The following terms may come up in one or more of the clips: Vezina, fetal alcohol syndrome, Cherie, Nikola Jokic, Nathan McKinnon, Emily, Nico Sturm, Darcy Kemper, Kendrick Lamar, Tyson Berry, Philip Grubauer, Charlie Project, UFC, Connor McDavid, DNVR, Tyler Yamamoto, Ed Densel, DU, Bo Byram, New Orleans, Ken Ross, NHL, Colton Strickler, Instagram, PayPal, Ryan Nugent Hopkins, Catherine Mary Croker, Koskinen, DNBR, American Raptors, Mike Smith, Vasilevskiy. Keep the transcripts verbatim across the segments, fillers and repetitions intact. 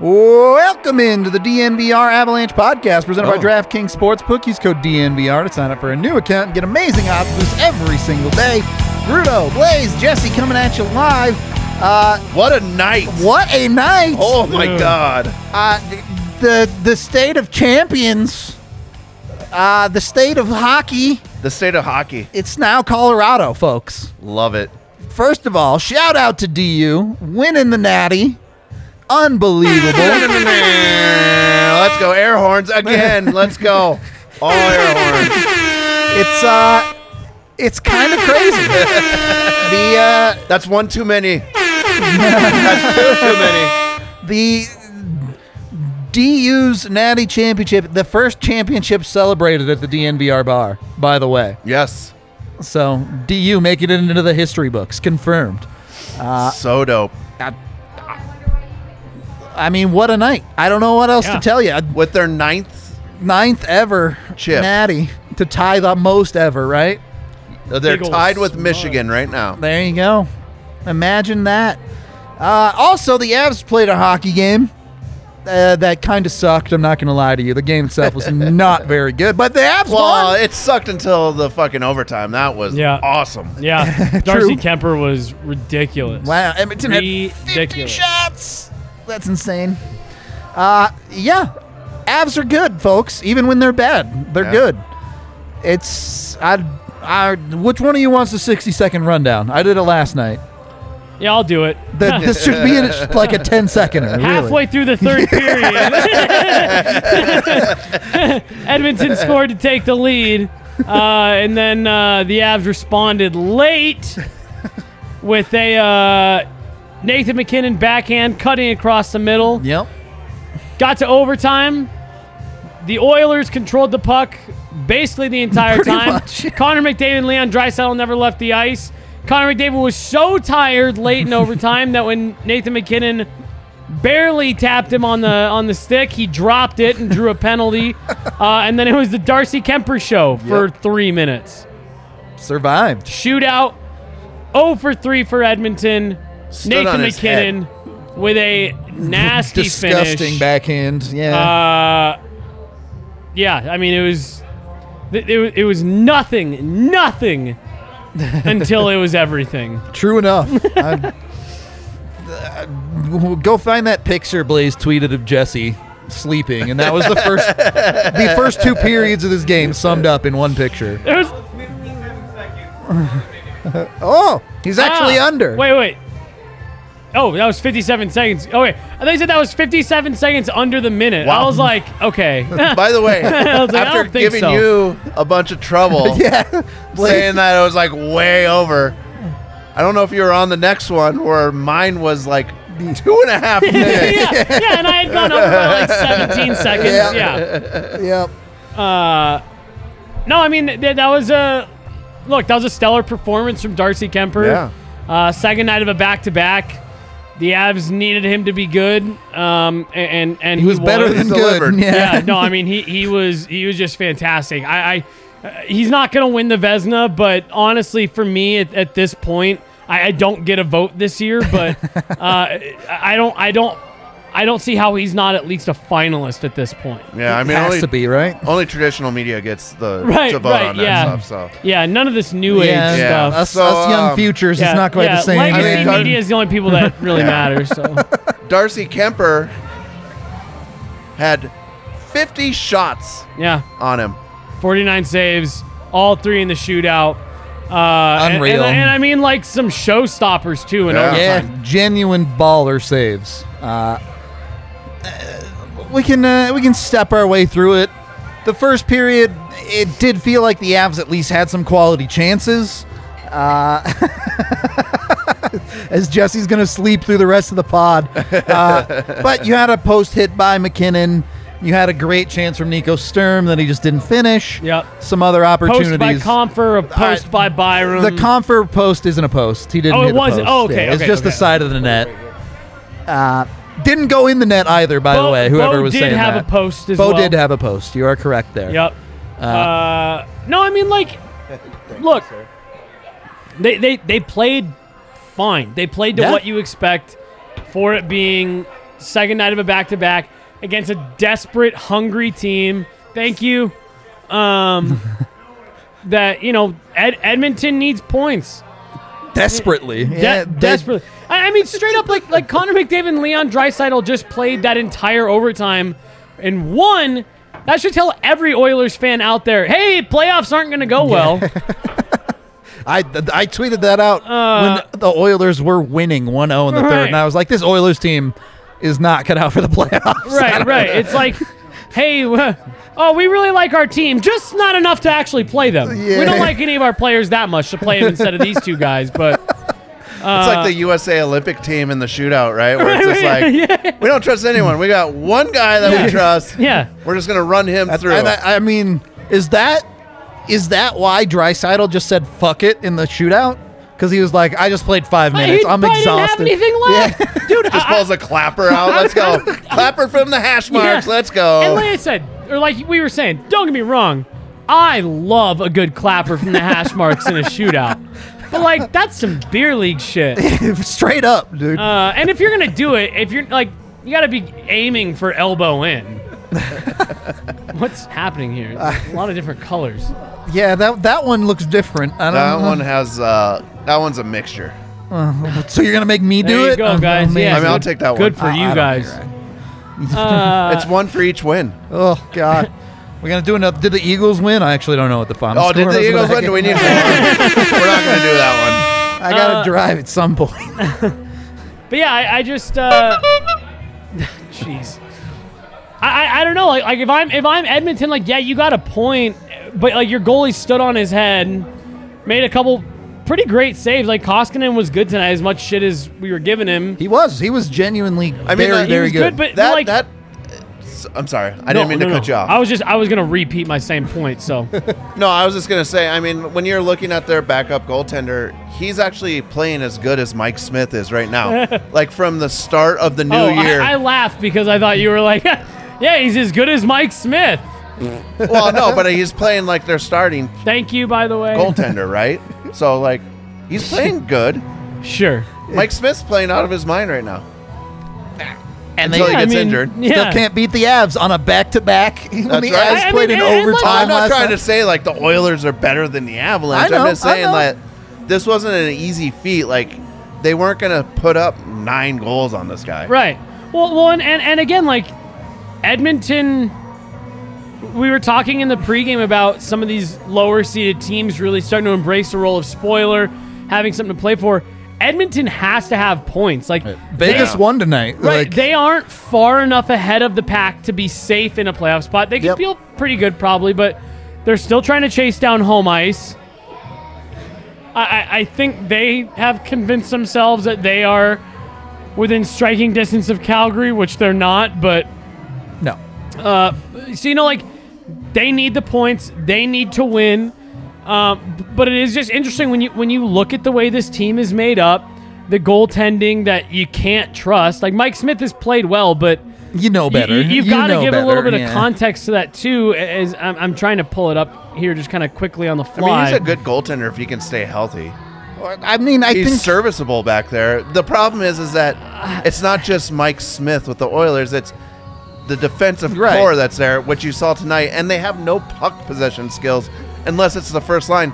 Welcome into the D N B R Avalanche podcast presented oh. by DraftKings Sportsbook. Use code D N B R to sign up for a new account and get amazing odds boosts every single day. Bruto, Blaze, Jesse coming at you live. Uh, what a night. What a night. Oh, my Dude. God. Uh, the the state of champions, uh, the state of hockey. The state of hockey. It's now Colorado, folks. Love it. First of all, shout out to D U, winning the Natty. Unbelievable. Let's go. Air horns again. Let's go. All air horns. It's uh it's kind of crazy. the uh that's one too many. That's two too many. The D U's Natty Championship, the first championship celebrated at the D N B R bar, by the way. Yes. So D U making it into the history books, confirmed. Uh, so dope. I- I mean, what a night. I don't know what else yeah. to tell you. With their ninth? Ninth ever chip. Natty to tie the most ever, right? They're Eagles tied with Michigan right now. There you go. Imagine that. Uh, also, the Avs played a hockey game. Uh, that kind of sucked. I'm not going to lie to you. The game itself was not very good, but the Avs well, won. It sucked until the fucking overtime. That was yeah. awesome. Yeah. Darcy Kemper was ridiculous. Wow. Edmonton ridiculous. had fifty shots. That's insane. Uh, yeah. Avs are good, folks. Even when they're bad, they're yeah. good. It's I, I. Which one of you wants the sixty-second rundown? I did it last night. Yeah, I'll do it. The, this should be in like a ten-seconder. Really. Halfway through the third period, Edmonton scored to take the lead, uh, and then uh, the Avs responded late with a. Uh, Nathan McKinnon backhand cutting across the middle. Yep. Got to overtime. The Oilers controlled the puck basically the entire Pretty time. Much. Connor McDavid and Leon Draisaitl never left the ice. Connor McDavid was so tired late in overtime that when Nathan McKinnon barely tapped him on the on the stick, he dropped it and drew a penalty. Uh, and then it was the Darcy Kemper show for yep. three minutes. Survived. Shootout. oh for three for Edmonton. Stood Nathan McKinnon head. With a nasty disgusting finish. Disgusting backhand. Yeah. Uh, yeah. I mean, it was it, it, it was nothing, nothing until it was everything. True enough. I, uh, go find that picture Blaze tweeted of Jesse sleeping, and that was the first the first two periods of this game summed up in one picture. It was fifty-seven seconds. Oh, he's actually ah, under. Wait, wait. Oh, that was fifty-seven seconds. Oh, wait. I thought you said that was fifty-seven seconds under the minute. Wow. I was like, okay. By the way, like, after giving so. you a bunch of trouble yeah, saying that it was like way over, I don't know if you were on the next one where mine was like two and a half minutes. yeah, yeah, and I had gone over by like seventeen seconds. Yep. Yeah. Yep. Uh, no, I mean, th- that was a look, that was a stellar performance from Darcy Kemper. Yeah. Uh, second night of a back-to-back. The Avs needed him to be good, um, and and he was he better was. than delivered. Good. Yeah. yeah, no, I mean he he was he was just fantastic. I, I uh, he's not going to win the Vezina, but honestly, for me at, at this point, I, I don't get a vote this year. But uh, I don't I don't I don't see how he's not at least a finalist at this point. Yeah, I mean, it has only, to be right. Only traditional media gets the right, to vote right, on that yeah. stuff. So yeah, none of this new yeah, age yeah. stuff. Us, so, us young um, futures yeah, is not quite yeah, the same. Legacy I mean, media is the only people that really yeah. matter. So Darcy Kemper had fifty shots. Yeah. on him, forty-nine saves, all three in the shootout. Uh, Unreal, and, and, and I mean like some showstoppers too. In yeah. overtime, yeah, genuine baller saves. Uh, Uh, we can uh, we can step our way through it. The first period, it did feel like the Avs at least had some quality chances. Uh, as Jesse's going to sleep through the rest of the pod. Uh, but you had a post hit by McKinnon. You had a great chance from Nico Sturm that he just didn't finish. Yep. Some other opportunities. Post by Comfer, a post uh, by Byram. The Comfer post isn't a post. He didn't oh, hit the post. Oh, okay, yeah, okay. It's just okay. the side of the net. Uh, didn't go in the net either, by Bo, the way, whoever Bo was saying that. Bo did have a post as Bo well. Bo did have a post. You are correct there. Yep. Uh, uh, no, I mean, like, look, they, they, they played fine. They played to yeah. what you expect for it being second night of a back-to-back against a desperate, hungry team. Thank you. Um, that, you know, Ed- Edmonton needs points. Desperately. De- yeah, de- desperately. I, I mean, straight up, like like Connor McDavid and Leon Draisaitl just played that entire overtime and won. That should tell every Oilers fan out there, hey, playoffs aren't going to go well. Yeah. I I tweeted that out uh, when the Oilers were winning one oh in the right. third, and I was like, this Oilers team is not cut out for the playoffs. Right, right. Know. It's like, hey, oh, we really like our team, just not enough to actually play them. Yeah. We don't like any of our players that much to play them instead of these two guys, but... Uh, it's like the U S A Olympic team in the shootout, right? Where it's just like, yeah. we don't trust anyone. We got one guy that yeah. we trust. Yeah. We're just going to run him That's, through. And I, I mean, is that... Is that why Draisaitl just said "fuck it" in the shootout? Because he was like, "I just played five minutes. I'm exhausted." Didn't have anything left, yeah. dude. Just I, pulls I, a clapper out. Let's go, clapper from the hash marks. Yeah. Let's go. And like I said, or like we were saying, don't get me wrong, I love a good clapper from the hash marks in a shootout. But like, that's some beer league shit. Straight up, dude. Uh, and if you're gonna do it, if you're like, you gotta be aiming for elbow in. What's happening here? There's a lot of different colors. Yeah, that that one looks different. I don't that know. one has uh, that one's a mixture. Uh, so you're gonna make me do there it? There you go, guys. Oh, yeah, I mean, I'll take that one. Good for uh, you guys. Right. Uh, it's one for each win. Oh God, we're gonna do another. Did the Eagles win? I actually don't know what the final. Oh, score did the was Eagles win? Do we need? We're not gonna do that one. I gotta uh, drive at some point. But yeah, I, I just. Uh, Jeez. I I don't know like like if I'm if I'm Edmonton, like, yeah, you got a point, but like your goalie stood on his head, made a couple pretty great saves. Like Koskinen was good tonight, as much shit as we were giving him. He was he was genuinely I mean, very uh, very good. good but that like, that I'm sorry I no, didn't mean no, to no. cut you off. I was just I was gonna repeat my same point. So no, I was just gonna say I mean when you're looking at their backup goaltender, he's actually playing as good as Mike Smith is right now. Like from the start of the new oh, year. I, I laughed because I thought you were like. Yeah, he's as good as Mike Smith. Well, no, but he's playing like they're starting. Thank you, by the way. Goaltender, right? So, like, he's playing good. Sure. Mike Smith's playing out of his mind right now. And Until they, he gets I mean, injured. Yeah. Still can't beat the Avs on a back-to-back. That's when the right. Avs I played mean, in and, overtime. I'm not trying time. to say, like, the Oilers are better than the Avalanche. Know, I'm just saying that like, this wasn't an easy feat. Like, they weren't going to put up nine goals on this guy. Right. Well, well and, and, and again, like, Edmonton, we were talking in the pregame about some of these lower-seeded teams really starting to embrace the role of spoiler, having something to play for. Edmonton has to have points. Like right. Vegas they, won tonight. Right, like, they aren't far enough ahead of the pack to be safe in a playoff spot. They can yep. feel pretty good probably, but they're still trying to chase down home ice. I, I, I think they have convinced themselves that they are within striking distance of Calgary, which they're not, but... No. Uh, so, you know, like, they need the points. They need to win. Um, but it is just interesting when you when you look at the way this team is made up, the goaltending that you can't trust. Like, Mike Smith has played well, but... You know better. You, you've you got to give better, a little bit yeah. of context to that, too, as I'm, I'm trying to pull it up here just kind of quickly on the fly. I mean, he's a good goaltender if he can stay healthy. I mean, I he's think serviceable back there. The problem is, is that it's not just Mike Smith with the Oilers. It's... the defensive right. core that's there, which you saw tonight, and they have no puck possession skills unless it's the first line.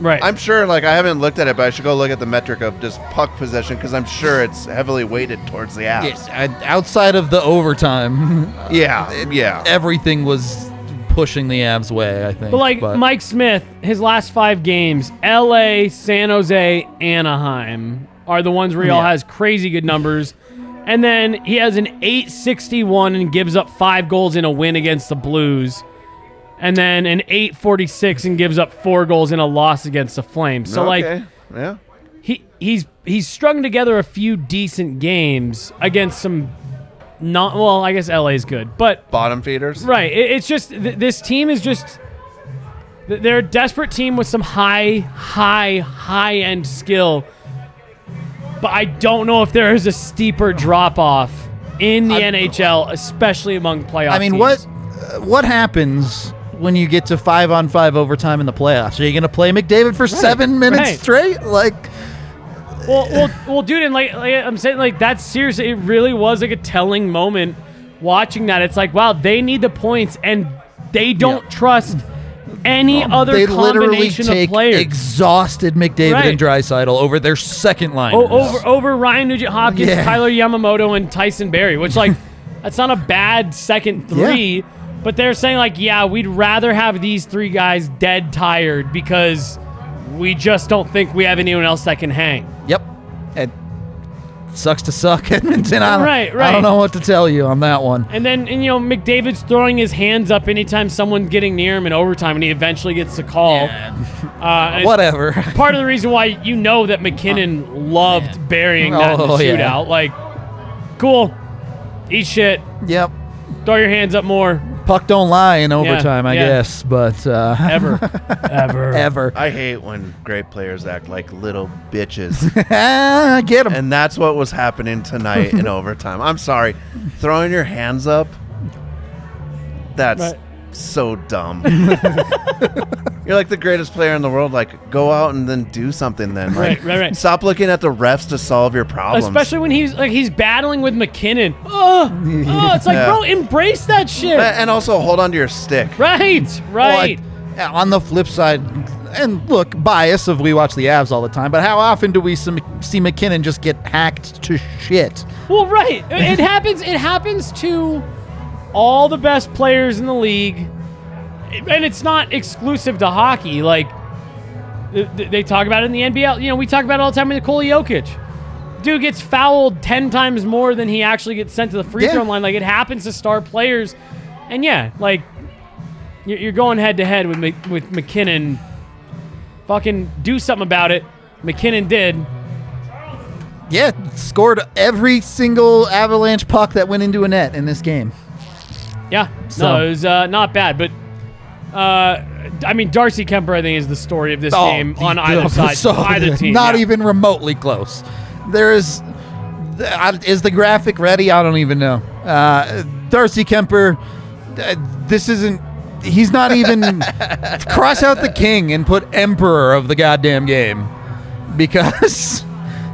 Right. I'm sure, like, I haven't looked at it, but I should go look at the metric of just puck possession because I'm sure it's heavily weighted towards the Avs. Yes, I, outside of the overtime, yeah, it, yeah, everything was pushing the Avs' way, I think. But, like, but. Mike Smith, his last five games, L A, San Jose, Anaheim are the ones where he yeah. all has crazy good numbers. And then he has an eight sixty-one and gives up five goals in a win against the Blues. And then an eight forty-six and gives up four goals in a loss against the Flames. So, okay. like, yeah. he he's he's strung together a few decent games against some not well. I guess L A is good, but bottom feeders. Right. It, it's just th- this team is just they're a desperate team with some high, high, high end skill. But I don't know if there is a steeper drop off in the I'm, N H L, especially among playoff. I mean, teams. what uh, what happens when you get to five on five overtime in the playoffs? Are you going to play McDavid for right, seven minutes right. straight? Like, well, well, well, dude, and like, like I'm saying, like that's seriously, it really was like a telling moment watching that. It's like, wow, they need the points, and they don't yeah. trust any um, other combination of players. They literally take exhausted McDavid right. and Draisaitl over their second line. O- over over Ryan Nugent Hopkins, yeah. Tyler Yamamoto, and Tyson Berry, which like that's not a bad second three. Yeah. But they're saying, like, yeah, we'd rather have these three guys dead tired because we just don't think we have anyone else that can hang. Yep. It sucks to suck, Edmonton. I don't, right, right. I don't know what to tell you on that one. And then, and, you know, McDavid's throwing his hands up anytime someone's getting near him in overtime, and he eventually gets the call. Yeah. Uh, Whatever. Part of the reason why you know that McKinnon loved yeah. burying that oh, in the shootout. Yeah. Like, cool. Eat shit. Yep. Throw your hands up more. Puck don't lie in overtime, yeah, I yeah. guess, but... Uh, ever. Ever. Ever. I hate when great players act like little bitches. Get them. And that's what was happening tonight in overtime. I'm sorry. Throwing your hands up, that's right. so dumb. You're like the greatest player in the world. Like, go out and then do something then. Like, right, right, right. Stop looking at the refs to solve your problems. Especially when he's like he's battling with McKinnon. Oh, oh it's like, yeah. bro, embrace that shit. And also hold on to your stick. Right, right. Well, I, on the flip side, and look, bias of we watch the Avs all the time, but how often do we see McKinnon just get hacked to shit? Well, right. It happens. It happens to all the best players in the league. And it's not exclusive to hockey. Like, they talk about it in the N B L. You know, we talk about it all the time with Nikola Jokic. Dude gets fouled ten times more than he actually gets sent to the free yeah. throw line. Like, it happens to star players. And, yeah, like, you're going head-to-head with M- with McKinnon. Fucking do something about it. McKinnon did. Yeah, scored every single Avalanche puck that went into a net in this game. Yeah. So. No, it was uh, not bad, but... Uh, I mean, Darcy Kemper, I think, is the story of this oh, game on the, either side, so either team. Not yeah. even remotely close. There is, is the graphic ready? I don't even know. Uh, Darcy Kemper, uh, this isn't. He's not even cross out the king and put emperor of the goddamn game because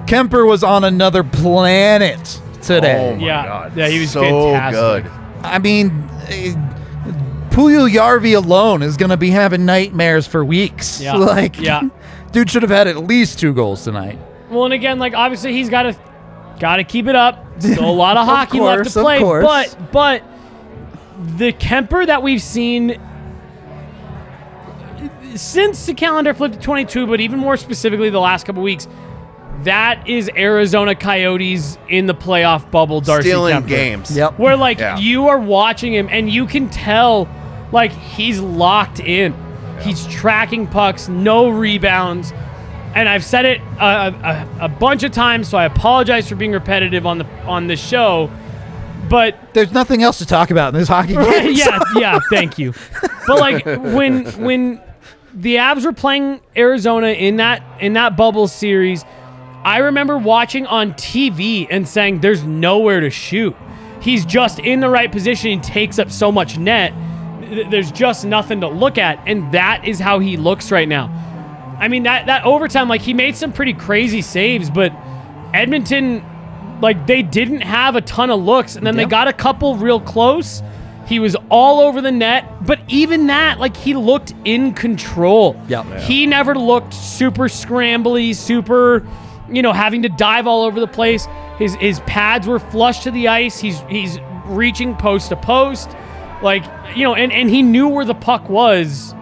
Kemper was on another planet today. Oh my yeah, God. yeah, he was so fantastic. good. I mean. It, Puljujärvi alone is going to be having nightmares for weeks. Yeah. Like, yeah. dude should have had at least two goals tonight. Well, and again, like, obviously he's got to got to keep it up. Still a lot of, of hockey course, left to play. But but the Kemper that we've seen since the calendar flipped to twenty-two, but even more specifically the last couple weeks, that is Arizona Coyotes in the playoff bubble, Darcy Kemper. Stealing games. Yep. Where, like, yeah. you are watching him, and you can tell... Like, he's locked in. Yeah. He's tracking pucks, no rebounds. And I've said it a, a, a bunch of times, so I apologize for being repetitive on the on the show. But there's nothing else to talk about in this hockey game. yeah, so. yeah, thank you. But like when when the Avs were playing Arizona in that in that bubble series, I remember watching on T V and saying there's nowhere to shoot. He's just in the right position and takes up so much net. There's just nothing to look at, and that is how he looks right now. I mean, that, that overtime, like, he made some pretty crazy saves, but Edmonton, like, they didn't have a ton of looks, and then yep. they got a couple real close. He was all over the net, but even that, like, he looked in control. Yep. Yeah. He never looked super scrambly, super, you know, having to dive all over the place. His his pads were flush to the ice. He's, he's reaching post to post. Like, you know, and, and he knew where the puck was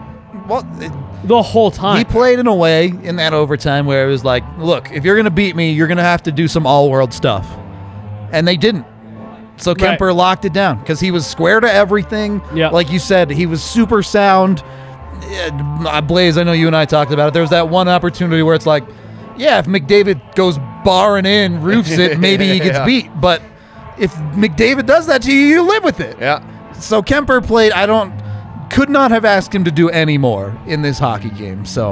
well, it, the whole time. He played in a way in that overtime where it was like, look, if you're going to beat me, you're going to have to do some all-world stuff. And they didn't. So Kemper right. locked it down because he was square to everything. Yep. Like you said, he was super sound. Blaze, I know you and I talked about it. There was that one opportunity where it's like, yeah, if McDavid goes barring in, roofs it, maybe he gets yeah. beat. But if McDavid does that to you, you live with it. Yeah. So Kemper played, I don't, could not have asked him to do any more in this hockey game. So,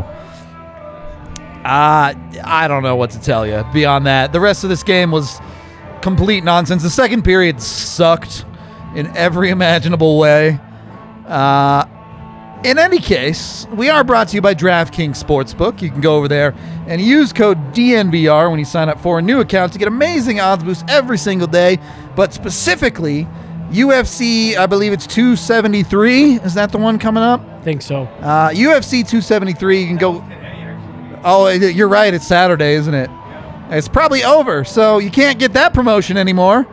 uh, I don't know what to tell you beyond that. The rest of this game was complete nonsense. The second period sucked in every imaginable way. Uh, in any case, we are brought to you by DraftKings Sportsbook. You can go over there and use code D N B R when you sign up for a new account to get amazing odds boosts every single day, but specifically U F C, I believe it's two seventy-three. Is that the one coming up? I think so. Uh, U F C two seventy-three, you can go... Oh, you're right. It's Saturday, isn't it? It's probably over, so you can't get that promotion anymore.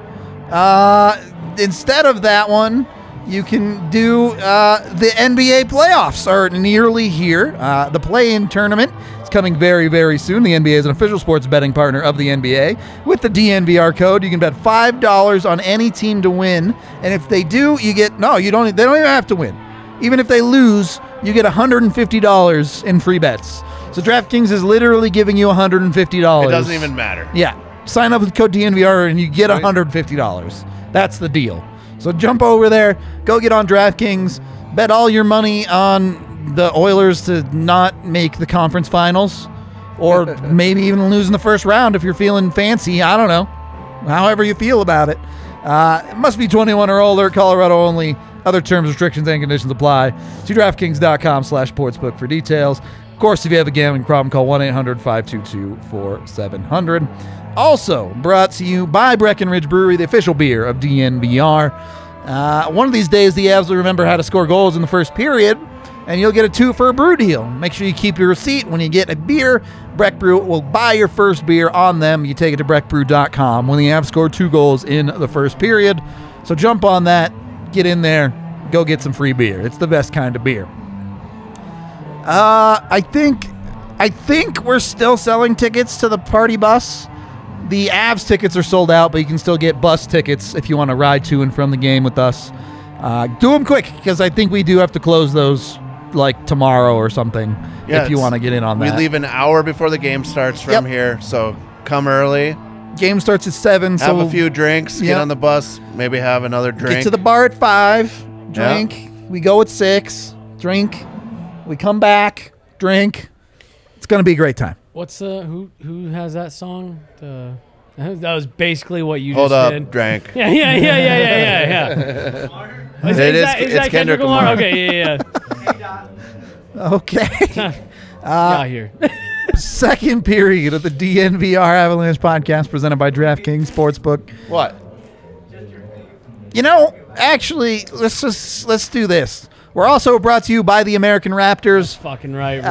Uh, instead of that one, you can do uh, the N B A playoffs are nearly here. Uh, the play-in tournament is coming very, very soon. The N B A is an official sports betting partner of the N B A. With the D N V R code, you can bet five dollars on any team to win, and if they do, you get no. You don't. They don't even have to win. Even if they lose, you get one hundred fifty dollars in free bets. So DraftKings is literally giving you one hundred fifty dollars. It doesn't even matter. Yeah. Sign up with code D N V R and you get one hundred fifty dollars. That's the deal. So jump over there. Go get on DraftKings. Bet all your money on the Oilers to not make the conference finals or maybe even lose in the first round if you're feeling fancy. I don't know. However you feel about it. Uh, it must be twenty-one or older, Colorado only. Other terms, restrictions, and conditions apply. See DraftKings.com slash sportsbook for details. Of course, if you have a gambling problem, call one eight hundred five two two four seven zero zero. Also brought to you by Breckenridge Brewery, the official beer of D N B R. Uh, one of these days, the Avs will remember how to score goals in the first period, and you'll get a two for a brew deal. Make sure you keep your receipt when you get a beer. Breck Brew will buy your first beer on them. You take it to breck brew dot com when the Avs score two goals in the first period. So jump on that, get in there, go get some free beer. It's the best kind of beer. Uh, I think, I think we're still selling tickets to the party bus. The Avs tickets are sold out, but you can still get bus tickets if you want to ride to and from the game with us. Uh, do them quick because I think we do have to close those like tomorrow or something. Yeah, if you want to get in on that, we leave an hour before the game starts from yep. here, so come early. Game starts at seven. Have so a few drinks. Yep. Get on the bus. Maybe have another drink. Get to the bar at five. Drink. Yep. We go at six. Drink. We come back, drink. It's going to be a great time. What's uh who who has that song? The, that was basically what you Hold just up, did. Hold up, drank. Yeah, yeah, yeah, yeah, yeah, yeah. yeah. is, it is, is that, is that Kendrick, Kendrick Lamar? Lamar? Okay, yeah, yeah. okay. uh, here. Second period of the D N V R Avalanche podcast presented by DraftKings Sportsbook. What? You know, actually, let's just let's do this. We're also brought to you by the American Raptors. That's fucking right, Rudo.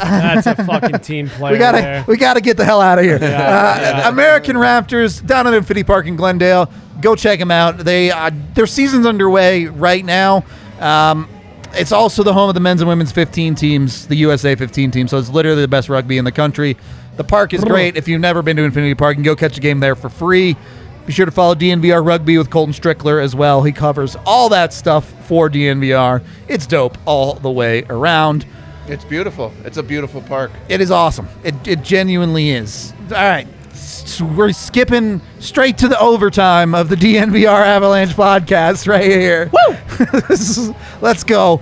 Uh, That's a fucking team player. We gotta, there. we gotta get the hell out of here. Yeah, uh, yeah. American Raptors down at Infinity Park in Glendale. Go check them out. They uh, their season's underway right now. Um, it's also the home of the men's and women's fifteen teams, the U S A fifteen team. So it's literally the best rugby in the country. The park is great. If you've never been to Infinity Park, you can go catch a game there for free. Be sure to follow D N V R Rugby with Colton Strickler as well. He covers all that stuff for D N V R. It's dope all the way around. It's beautiful. It's a beautiful park. It is awesome. It it genuinely is. All right. So we're skipping straight to the overtime of the D N V R Avalanche podcast right here. Woo! Let's go.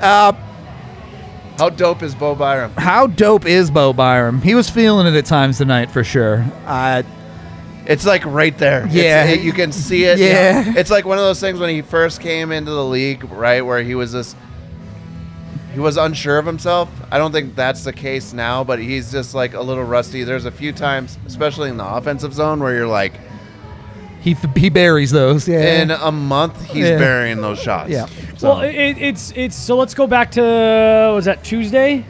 Uh, how dope is Bo Byram? How dope is Bo Byram? He was feeling it at times tonight for sure. I... Uh, It's like right there. Yeah. It, you can see it. Yeah. You know? It's like one of those things when he first came into the league, right, where he was this, he was unsure of himself. I don't think that's the case now, but he's just like a little rusty. There's a few times, especially in the offensive zone, where you're like. He he buries those. Yeah. In a month, he's yeah. burying those shots. Yeah. So. Well, it, it's, it's, so let's go back to, was that Tuesday?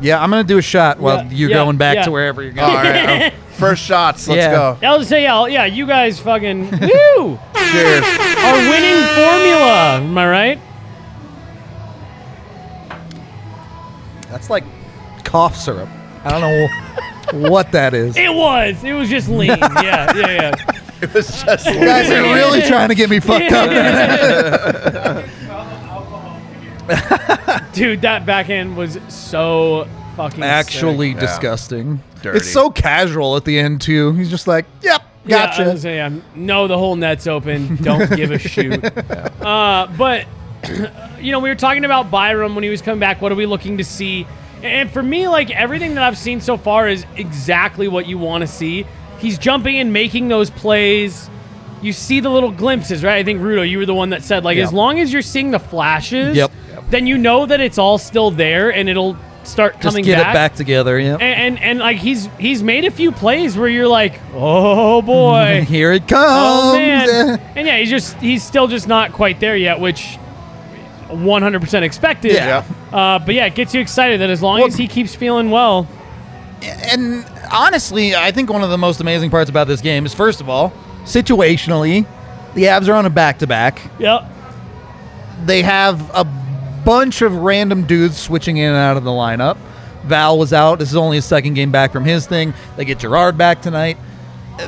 Yeah, I'm going to do a shot while yeah, you're yeah, going back yeah. to wherever you're going. All right. Um, first shots. Let's yeah. go. I'll just say, yeah, yeah, you guys fucking, woo! Cheers. Our winning formula. Am I right? That's like cough syrup. I don't know what that is. It was. It was just lean. Yeah, yeah, yeah. It was just lean. You guys are really trying to get me fucked up. Dude, that backhand was so fucking actually sick. Disgusting. Yeah. It's so casual at the end too. He's just like, "Yep, Gotcha. Yeah, I was saying, um, no, the whole net's open. Don't give a shoot. Uh, but, you know, we were talking about Byram when he was coming back. What are we looking to see? And for me, like, everything that I've seen so far is exactly what you want to see. He's jumping and making those plays. You see the little glimpses, right? I think, Rudo, you were the one that said, like, yep. as long as you're seeing the flashes, yep. Yep. then you know that it's all still there and it'll start coming back. Just get back. it back together, yeah. And, and, and, like, he's he's made a few plays where you're like, oh, boy. Here it comes. Oh, man. And, yeah, he's, just, he's still just not quite there yet, which one hundred percent expected. Yeah. Uh, but, yeah, it gets you excited that as long well, as he keeps feeling well. And, honestly, I think one of the most amazing parts about this game is, first of all, situationally, the Avs are on a back-to-back. Yep. They have a bunch of random dudes switching in and out of the lineup. Val was out. This is only his second game back from his thing. They get Gerard back tonight.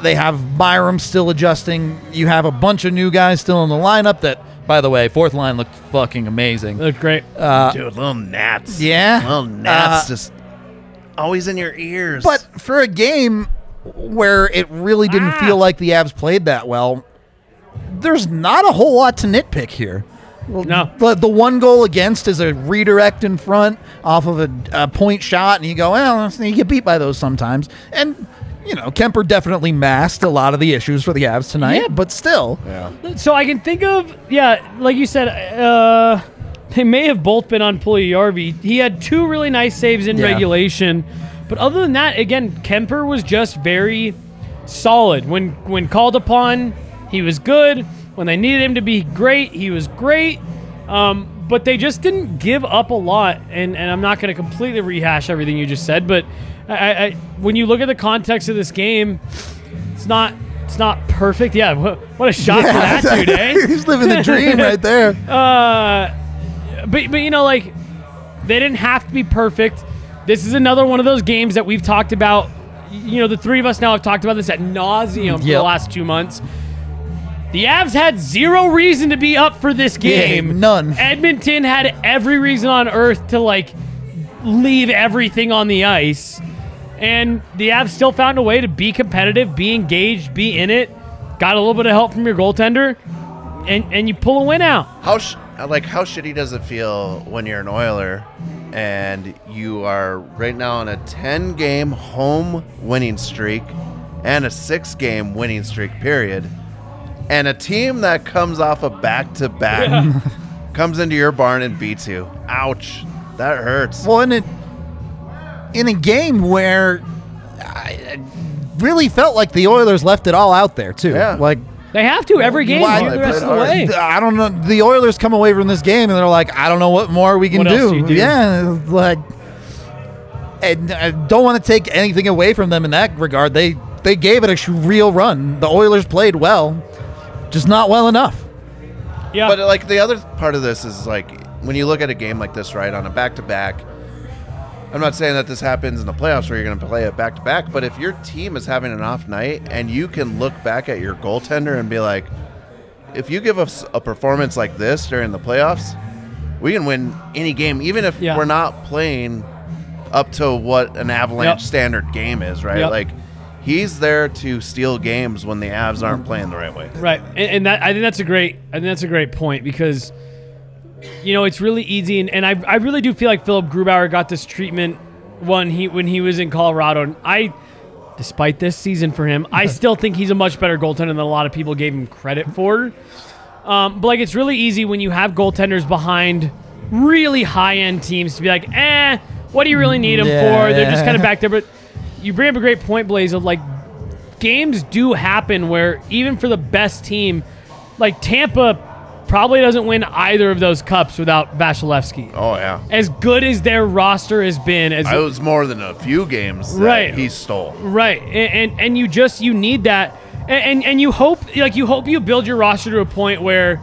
They have Byram still adjusting. You have a bunch of new guys still in the lineup that, by the way, fourth line looked fucking amazing. Looked great. Uh, Dude, little gnats. Yeah. Little gnats uh, just always in your ears. But for a game where it really didn't ah. feel like the Avs played that well, there's not a whole lot to nitpick here. No. The, the one goal against is a redirect in front off of a, a point shot, and you go, well, you get beat by those sometimes. And, you know, Kemper definitely masked a lot of the issues for the Avs tonight, yeah. but still. Yeah. So I can think of, yeah, like you said, uh, they may have both been on Puljujärvi. He had two really nice saves in yeah. regulation. But other than that, again, Kemper was just very solid. When when called upon, he was good. When they needed him to be great, he was great. Um, but they just didn't give up a lot. And, and I'm not going to completely rehash everything you just said, but I, I, when you look at the context of this game, it's not it's not perfect. Yeah, what a shot yeah, for that dude, eh? He's living the dream right there. Uh, but, but, you know, like, they didn't have to be perfect. This is another one of those games that we've talked about. You know, the three of us now have talked about this ad nauseum yep. for the last two months. The Avs had zero reason to be up for this game. Yeah, none. Edmonton had every reason on earth to, like, leave everything on the ice. And the Avs still found a way to be competitive, be engaged, be in it. Got a little bit of help from your goaltender. And and you pull a win out. How sh- like, how shitty does it feel when you're an Oiler and you are right now on a ten-game home winning streak and a six-game winning streak period, and a team that comes off a back-to-back yeah. comes into your barn and beats you? Ouch. That hurts. Well, in a, in a game where I really felt like the Oilers left it all out there, too. Yeah. Like, they have to every game the rest of the way. I don't know. The Oilers come away from this game and they're like, I don't know what more we can what do. Else do, you do. Yeah, like, and I don't want to take anything away from them in that regard. They they gave it a real run. The Oilers played well, just not well enough. Yeah. But like the other part of this is like when you look at a game like this, right, on a back to back. I'm not saying that this happens in the playoffs where you're going to play it back-to-back, but if your team is having an off night and you can look back at your goaltender and be like, if you give us a performance like this during the playoffs, we can win any game, even if yeah. we're not playing up to what an Avalanche yep. standard game is, right? Yep. Like, he's there to steal games when the Avs aren't playing the right way. Right, and, and that I think that's a great I think that's a great point because – you know, it's really easy, and, and I I really do feel like Philip Grubauer got this treatment when he when he was in Colorado. And I, despite this season for him, I still think he's a much better goaltender than a lot of people gave him credit for. Um, but, like, it's really easy when you have goaltenders behind really high-end teams to be like, eh, what do you really need them yeah. for? They're just kind of back there. But you bring up a great point, Blaze, of, like, games do happen where even for the best team, like Tampa probably doesn't win either of those cups without Vasilevskiy. Oh, yeah. As good as their roster has been. As it was more than a few games that right. he stole. Right. And, and and you just, you need that. And, and and you hope, like, you hope you build your roster to a point where,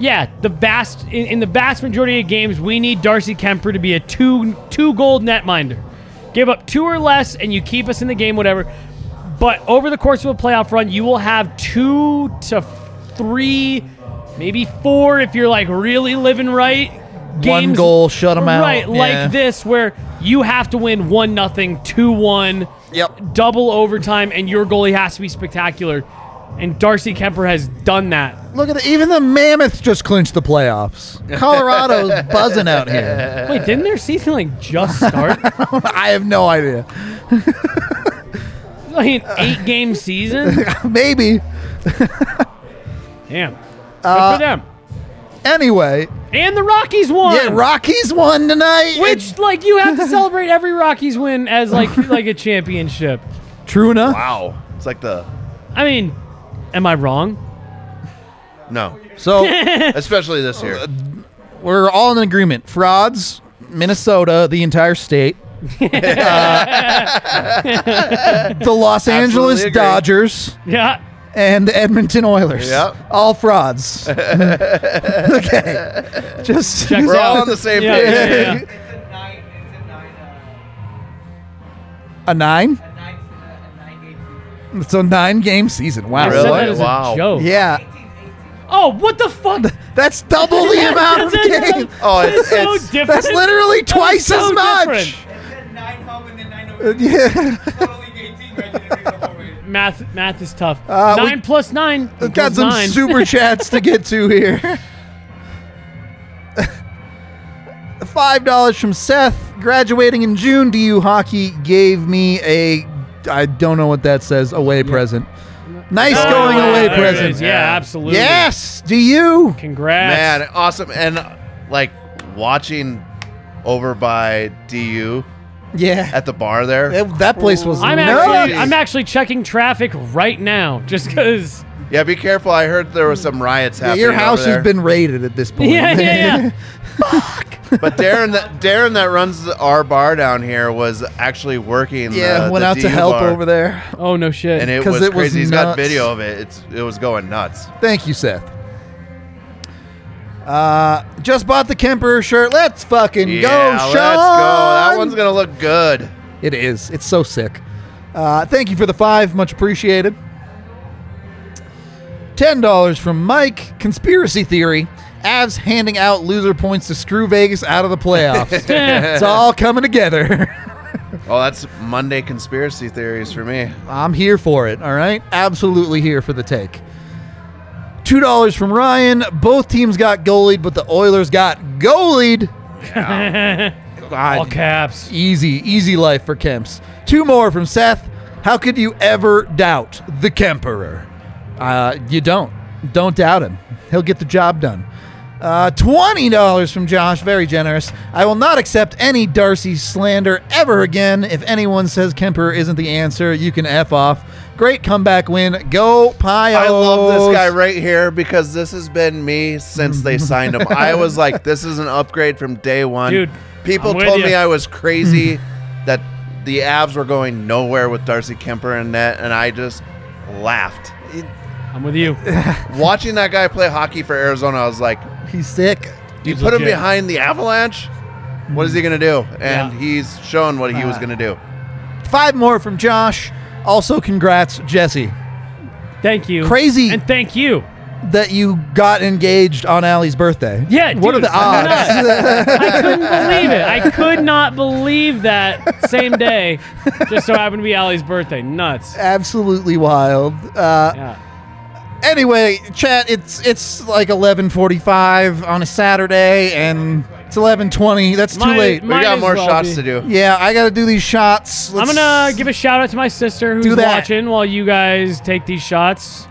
yeah, the vast, in, in the vast majority of games, we need Darcy Kemper to be a two, two gold netminder. Give up two or less, and you keep us in the game, whatever. But over the course of a playoff run, you will have two to three, maybe four if you're, like, really living right. Games, one goal, shut them out. Right, yeah. Like this, where you have to win one nothing, two one, Yep. Double overtime, and your goalie has to be spectacular. And Darcy Kemper has done that. Look at it. Even the Mammoths just clinched the playoffs. Colorado's buzzing out here. Wait, didn't their season like just start? I have no idea. Like an eight-game season? Maybe. Damn. Good uh, for them. Anyway. And the Rockies won. Yeah, Rockies won tonight. Which, like, you have to celebrate every Rockies win as, like, like a championship. True enough. Wow. It's like the... I mean, am I wrong? No. So, especially this year. We're all in agreement. Frauds, Minnesota, the entire state. uh, the Los Absolutely Angeles agree. Dodgers. Yeah. And the Edmonton Oilers. Yep. All frauds. Okay. Just Check We're all out. on the same yeah, page. Yeah, yeah, yeah. It's a nine. It's a nine. Uh, a nine? A nine. It's a nine-game season. Wow. Really? That is wow. a joke. Yeah. Oh, what the fuck? That's double the amount of games. Oh, it's, it's, so it's different. That's literally twice that so as much. It's nine home and then nine over. Yeah. Totally eighteen right Math, math is tough. Uh, nine we, plus nine. We've got some nine. super chats to get to here. five dollars from Seth. Graduating in June, D U Hockey gave me a... I don't know what that says. Away yeah. present. Nice oh, going yeah, away present. Yeah, yeah, absolutely. Yes. Do you? Congrats. Man, awesome. And uh, like watching over by D U. Yeah. At the bar there. It, that place was I'm nuts. Actually, I'm actually checking traffic right now just because. Yeah, be careful. I heard there were some riots happening. Yeah, your house over has been raided at this point. Yeah, yeah, yeah. Fuck. But Darren, that, Darren, that runs the, our bar down here, was actually working. Yeah, the, went the out D U to help bar. over there. Oh no shit! And it was it crazy. Was He's got video of it. It's it was going nuts. Thank you, Seth. Uh, just bought the Kemper shirt. Let's fucking yeah, go, Sean. Let's go. That one's gonna look good. It is. It's so sick. Uh, thank you for the five. Much appreciated. Ten dollars from Mike. Conspiracy theory. Avs handing out loser points to screw Vegas out of the playoffs. It's all coming together. Oh, that's Monday conspiracy theories for me. I'm here for it, all right? Absolutely here for the take. two dollars from Ryan. Both teams got goalied, but the Oilers got goalied. Yeah. God, all caps. Easy, easy life for Kemps. Two more from Seth. How could you ever doubt the Kemperer? Uh, you don't. Don't doubt him. He'll get the job done. Uh, twenty dollars from Josh, very generous. I will not accept any Darcy slander ever again. If anyone says Kemper isn't the answer, you can F off. Great comeback win. Go Pios. I love this guy right here because this has been me since they signed him. I was like, this is an upgrade from day one. Dude, people I'm told me I was crazy that the Avs were going nowhere with Darcy Kemper in net, and I just laughed. It, I'm with you. Watching that guy play hockey for Arizona, I was like, he's sick. You he's put legit. him behind the Avalanche, what is he going to do? And yeah. he's shown what he uh, was going to do. Five more from Josh. Also, congrats, Jesse. Thank you. Crazy. And thank you. That you got engaged on Allie's birthday. Yeah. What dude, are the odds? I couldn't believe it. I could not believe that same day just so happened to be Allie's birthday. Nuts. Absolutely wild. Uh, yeah. Anyway, chat, it's it's like eleven forty-five on a Saturday, and it's eleven twenty. That's too my, late. We got more well shots be. to do. Yeah, I got to do these shots. Let's I'm going to give a shout-out to my sister who's watching while you guys take these shots.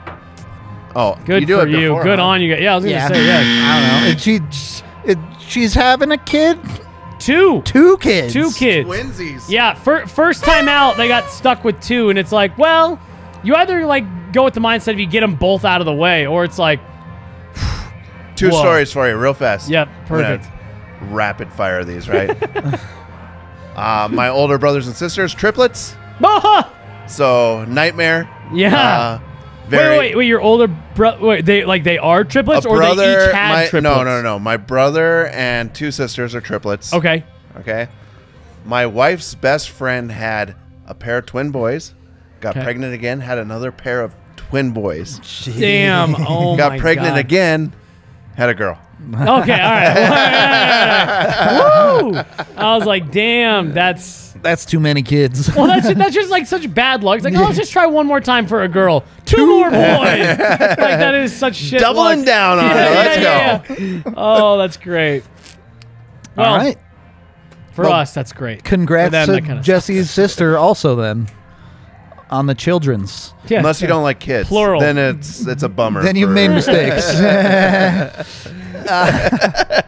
Oh, good you do for it you. Before, good huh? on you guys. Yeah, I was going to yeah. say, yeah. I don't know. She, it, she's having a kid? Two. Two kids. Two kids. Twinsies. Yeah, fir- first time out, they got stuck with two, and it's like, well, you either, like, go with the mindset if you get them both out of the way, or it's like two whoa. stories for you real fast. Yep, perfect. Rapid fire these, right? uh, my older brothers and sisters, triplets. So nightmare. Yeah. Uh, very wait, wait, wait. Your older brother, they like they are triplets, or brother, they each had my, triplets? No, no, no. My brother and two sisters are triplets. Okay. Okay. My wife's best friend had a pair of twin boys. Got okay. pregnant again. Had another pair of twin boys. Damn. Oh, my God. Got pregnant again. Had a girl. Okay, all right. Woo! I was like, damn, that's... That's too many kids. Well, that's just, that's just like such bad luck. It's like, oh, let's just try one more time for a girl. Two more boys. Like, that is such shit. Doubling luck. Down on yeah, it. Let's yeah, go. Yeah. Oh, that's great. Well, all right. For well, us, that's great. Congrats them, to kind of Jesse's sister also then. On the children's. Yeah, Unless yeah. you don't like kids. Plural. Then it's it's a bummer. Then you've made mistakes. uh,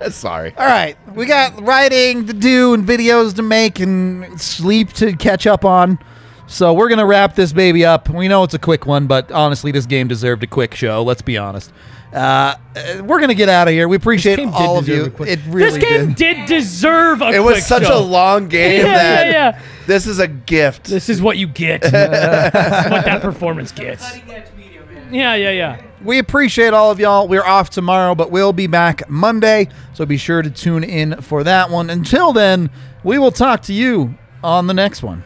Sorry. All right. We got writing to do and videos to make and sleep to catch up on. So we're going to wrap this baby up. We know it's a quick one, but honestly, this game deserved a quick show. Let's be honest. Uh, we're going to get out of here. We appreciate all of you. It really this game did, did deserve a quick show. It was such show. a long game yeah, that yeah, yeah. this is a gift. This is what you get. This is what that performance gets. Yeah, yeah, yeah. We appreciate all of y'all. We're off tomorrow, but we'll be back Monday. So be sure to tune in for that one. Until then, we will talk to you on the next one.